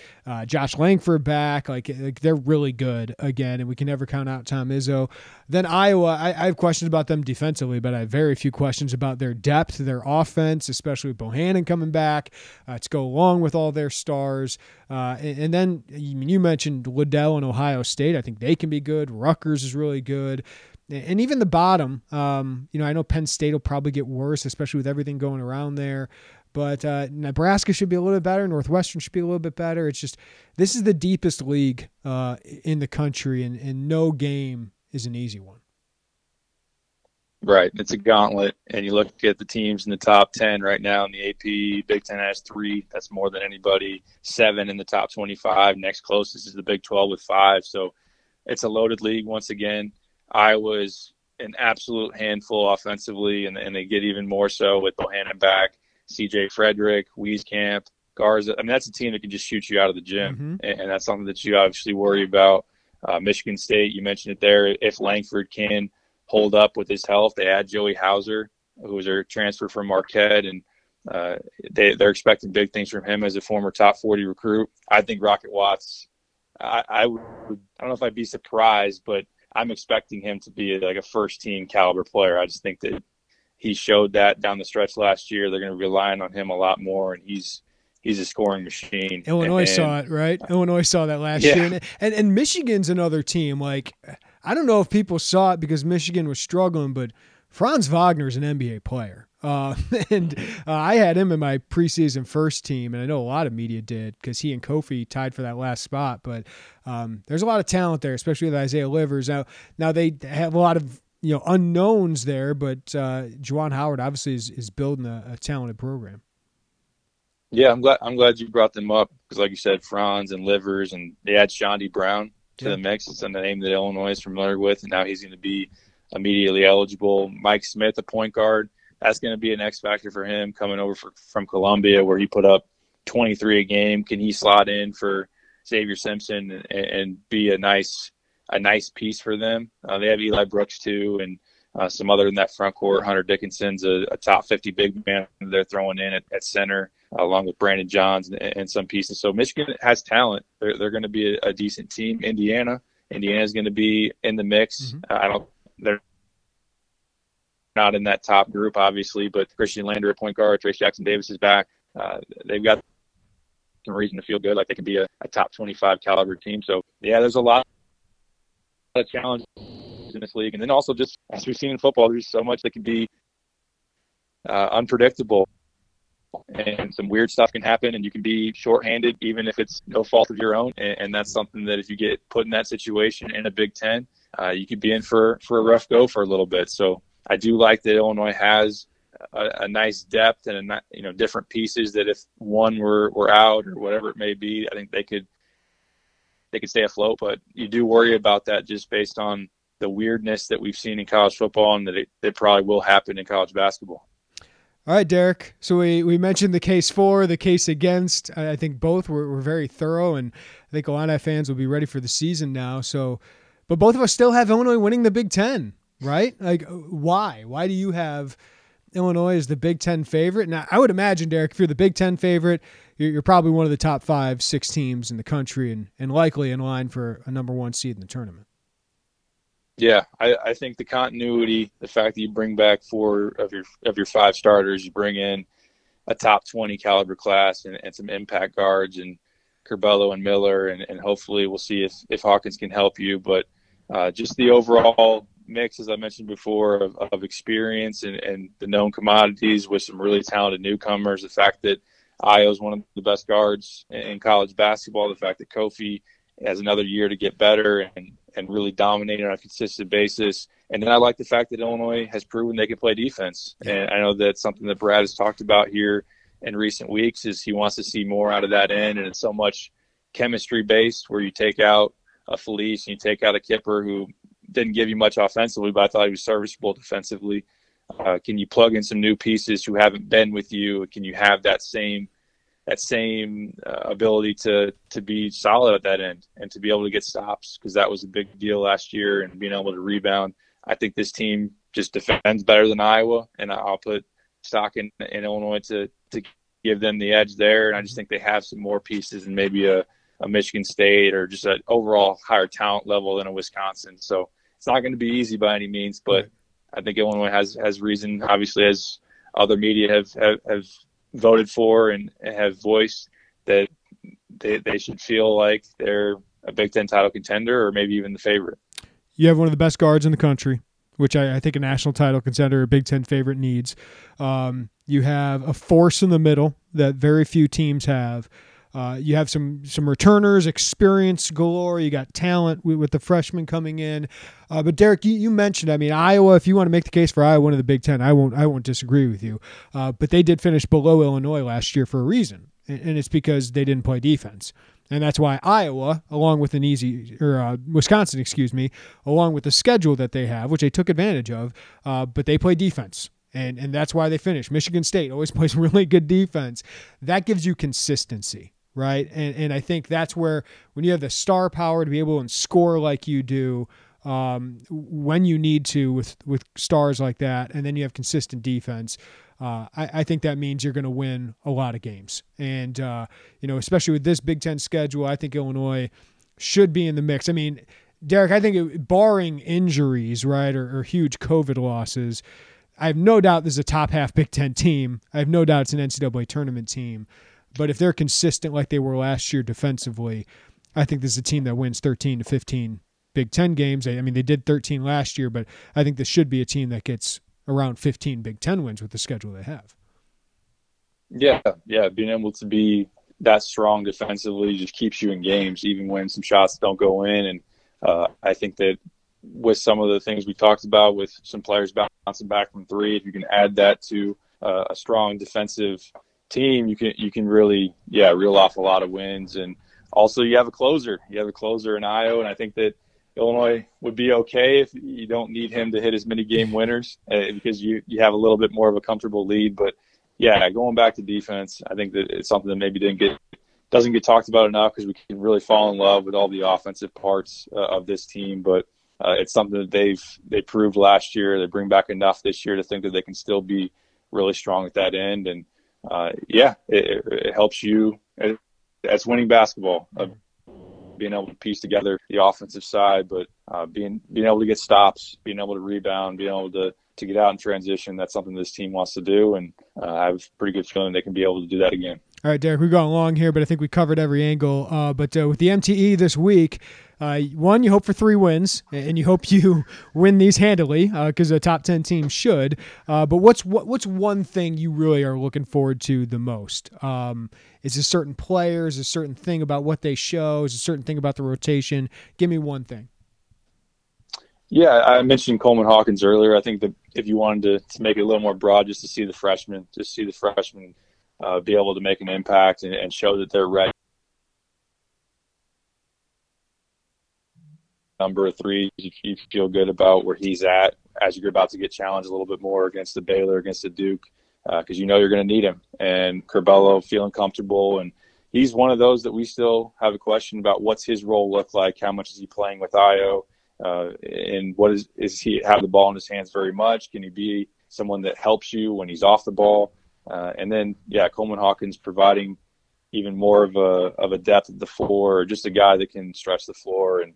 Josh Langford back, like they're really good again, and we can never count out Tom Izzo. Then Iowa, I have questions about them defensively, but I have very few questions about their depth, their offense, especially with Bohannon coming back to go along with all their stars. And then you mentioned Liddell and Ohio State. I think they can be good. Rutgers is really good. And even the bottom, I know Penn State will probably get worse, especially with everything going around there. But Nebraska should be a little bit better. Northwestern should be a little bit better. It's just, this is the deepest league in the country, and no game is an easy one. Right. It's a gauntlet. And you look at the teams in the top 10 right now in the AP. Big Ten has 3. That's more than anybody. 7 in the top 25. Next closest is the Big 12 with 5. So it's a loaded league once again. Iowa is an absolute handful offensively, and they get even more so with Bohannon back, C.J. Frederick, Wieskamp, Garza. I mean, that's a team that can just shoot you out of the gym, mm-hmm. and that's something that you obviously worry about. Michigan State, you mentioned it there. If Langford can hold up with his health, they add Joey Hauser, who was their transfer from Marquette, and they're expecting big things from him as a former top 40 recruit. I think Rocket Watts, I don't know if I'd be surprised, but I'm expecting him to be like a first-team caliber player. I just think that he showed that down the stretch last year. They're going to be relying on him a lot more, and he's a scoring machine. Illinois saw it, right? Illinois saw that last year. And Michigan's another team. Like, I don't know if people saw it because Michigan was struggling, but Franz Wagner's an NBA player. I had him in my preseason first team, and I know a lot of media did because he and Kofi tied for that last spot. But there's a lot of talent there, especially with Isaiah Livers. Now they have a lot of unknowns there, but Juwan Howard obviously is building a talented program. Yeah, I'm glad you brought them up because, like you said, Franz and Livers, and they add Shondi Brown to the mix. It's a name that Illinois is familiar with, and now he's going to be immediately eligible. Mike Smith, a point guard, that's going to be an X factor for him coming over from Columbia, where he put up 23 a game. Can he slot in for Xavier Simpson and be a nice piece for them? They have Eli Brooks too, and some other in that front court. Hunter Dickinson's a top 50 big man they're throwing in at center, along with Brandon Johns and some pieces. So Michigan has talent. They're going to be a decent team. Indiana's going to be in the mix. Mm-hmm. They're not in that top group, obviously, but Christian Lander at point guard, Trace Jackson Davis is back. They've got some reason to feel good, like they can be a top 25 caliber team. So, yeah, there's a lot of challenges in this league. And then also, just as we've seen in football, there's so much that can be unpredictable. And some weird stuff can happen, and you can be shorthanded even if it's no fault of your own. And that's something that if you get put in that situation in a Big Ten, you could be in for a rough go for a little bit. So I do like that Illinois has a nice depth and different pieces that if one were out or whatever it may be, I think they could stay afloat. But you do worry about that just based on the weirdness that we've seen in college football, and that it probably will happen in college basketball. All right, Derek. So we mentioned the case for, the case against. I think both were very thorough, and I think Illini fans will be ready for the season now. So, but both of us still have Illinois winning the Big Ten, right? Like, why? Why do you have Illinois as the Big Ten favorite? And I would imagine, Derek, if you're the Big Ten favorite, you're probably one of the top 5-6 teams in the country and likely in line for a number one seed in the tournament. Yeah, I think the continuity, the fact that you bring back four of your five starters, you bring in a top 20 caliber class and some impact guards and Curbelo and Miller, and hopefully we'll see if Hawkins can help you. But just the overall mix, as I mentioned before, of experience and the known commodities with some really talented newcomers, the fact that Ayo is one of the best guards in college basketball, the fact that Kofi has another year to get better and really dominate on a consistent basis. And then I like the fact that Illinois has proven they can play defense. And I know that's something that Brad has talked about here in recent weeks, is he wants to see more out of that end. And it's so much chemistry based, where you take out a Felice and you take out a Kipper who didn't give you much offensively, but I thought he was serviceable defensively. Can you plug in some new pieces who haven't been with you? Can you have that same ability to be solid at that end and to be able to get stops, because that was a big deal last year, and being able to rebound. I think this team just defends better than Iowa, and I'll put stock in Illinois to give them the edge there. And I just think they have some more pieces than maybe a Michigan State, or just an overall higher talent level than a Wisconsin. So it's not going to be easy by any means, but I think Illinois has reason, obviously, as other media have voted for and have voiced, that they should feel like they're a Big Ten title contender, or maybe even the favorite. You have one of the best guards in the country, which I think a national title contender or Big Ten favorite needs. You have a force in the middle that very few teams have. You have some returners, experience galore. You got talent with the freshmen coming in. But Derek, you mentioned, Iowa, if you want to make the case for Iowa winning the Big Ten, I won't disagree with you. But they did finish below Illinois last year for a reason, and it's because they didn't play defense. And that's why Iowa, along with Wisconsin, along with the schedule that they have, which they took advantage of, but they play defense. And that's why they finished. Michigan State always plays really good defense. That gives you consistency. Right. And I think that's where, when you have the star power to be able to score like you do, when you need to with stars like that, and then you have consistent defense, I think that means you're going to win a lot of games. And, especially with this Big Ten schedule, I think Illinois should be in the mix. Derek, I think barring injuries, right, or huge COVID losses, I have no doubt this is a top half Big Ten team. I have no doubt it's an NCAA tournament team. But if they're consistent like they were last year defensively, I think this is a team that wins 13 to 15 Big Ten games. They did 13 last year, but I think this should be a team that gets around 15 Big Ten wins with the schedule they have. Yeah. Being able to be that strong defensively just keeps you in games, even when some shots don't go in. And I think that with some of the things we talked about, with some players bouncing back from three, if you can add that to a strong defensive team, you can really, reel off a lot of wins. And also you have a closer. You have a closer in Ayo, and I think that Illinois would be okay if you don't need him to hit as many game winners because you have a little bit more of a comfortable lead. But, yeah, going back to defense, I think that it's something that maybe doesn't get talked about enough because we can really fall in love with all the offensive parts of this team. But it's something that they proved last year. They bring back enough this year to think that they can still be really strong at that end. And, it helps you. That's winning basketball, being able to piece together the offensive side, but being able to get stops, being able to rebound, being able to get out in transition. That's something this team wants to do, and I have a pretty good feeling they can be able to do that again. All right, Derek, we've gone long here, but I think we covered every angle. But with the MTE this week, one, you hope for 3 wins, and you hope you win these handily because a top 10 team should. But what's one thing you really are looking forward to the most? Is a certain player? Is a certain thing about what they show? Is a certain thing about the rotation? Give me one thing. Yeah, I mentioned Coleman Hawkins earlier. I think that if you wanted to make it a little more broad, just to see the freshmen, be able to make an impact and show that they're ready. Number of threes, you feel good about where he's at as you're about to get challenged a little bit more against the Baylor, against the Duke, because you know you're going to need him. And Curbelo feeling comfortable, and he's one of those that we still have a question about what's his role look like, how much is he playing with Ayo, and what is he have the ball in his hands very much? Can he be someone that helps you when he's off the ball? And then, Coleman Hawkins providing even more of a depth at the floor, or just a guy that can stretch the floor. And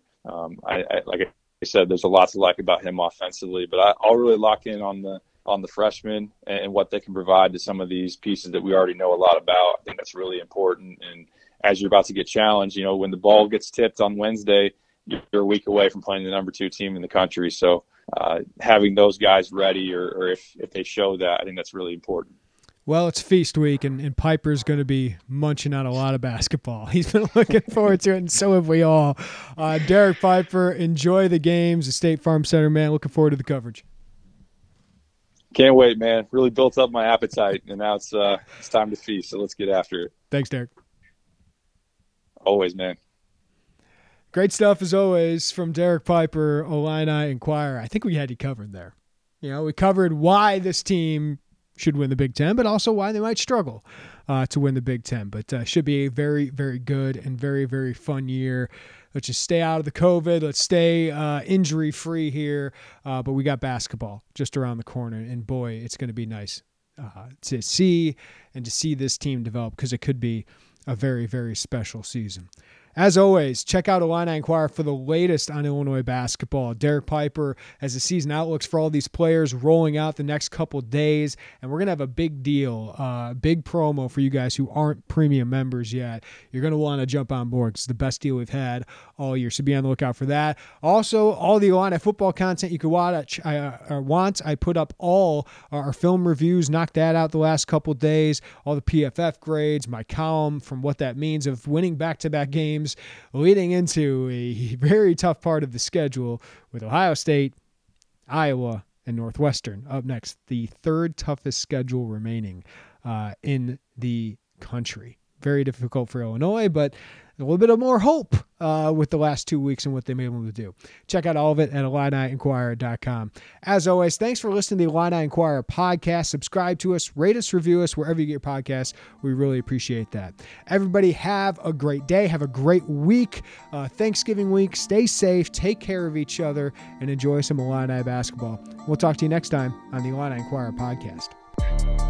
I like I said, there's a lot to like about him offensively. But I'll really lock in on the freshmen and what they can provide to some of these pieces that we already know a lot about. I think that's really important. And as you're about to get challenged, when the ball gets tipped on Wednesday, you're a week away from playing the number 2 team in the country. So having those guys ready, or if they show that, I think that's really important. Well, it's feast week, and Piper's going to be munching on a lot of basketball. He's been looking forward to it, and so have we all. Derek Piper, enjoy the games. The State Farm Center, man, looking forward to the coverage. Can't wait, man. Really built up my appetite, and now it's time to feast, so let's get after it. Thanks, Derek. Always, man. Great stuff, as always, from Derek Piper, Illini Inquirer. I think we had you covered there. We covered why this team – should win the Big Ten, but also why they might struggle to win the Big Ten. But should be a very, very good and very, very fun year. Let's just stay out of the COVID. Let's stay injury-free here. But we got basketball just around the corner, and boy, it's going to be nice to see this team develop, because it could be a very, very special season. As always, check out Illini Inquirer for the latest on Illinois basketball. Derek Piper as the season outlooks for all these players rolling out the next couple days. And we're going to have a big deal, big promo for you guys who aren't premium members yet. You're going to want to jump on board. It's the best deal we've had all year, so be on the lookout for that. Also, all the Illini football content you could watch. I put up all our film reviews, knocked that out the last couple days, all the PFF grades, my column from what that means of winning back-to-back games, leading into a very tough part of the schedule with Ohio State, Iowa, and Northwestern up next, the third toughest schedule remaining in the country. Very difficult for Illinois, but a little bit of more hope with the last 2 weeks and what they may be able to do. Check out all of it at IlliniInquirer.com. As always, thanks for listening to the Illini Inquirer podcast. Subscribe to us, rate us, review us, wherever you get your podcasts. We really appreciate that. Everybody have a great day. Have a great week. Thanksgiving week. Stay safe. Take care of each other and enjoy some Illini basketball. We'll talk to you next time on the Illini Inquirer podcast.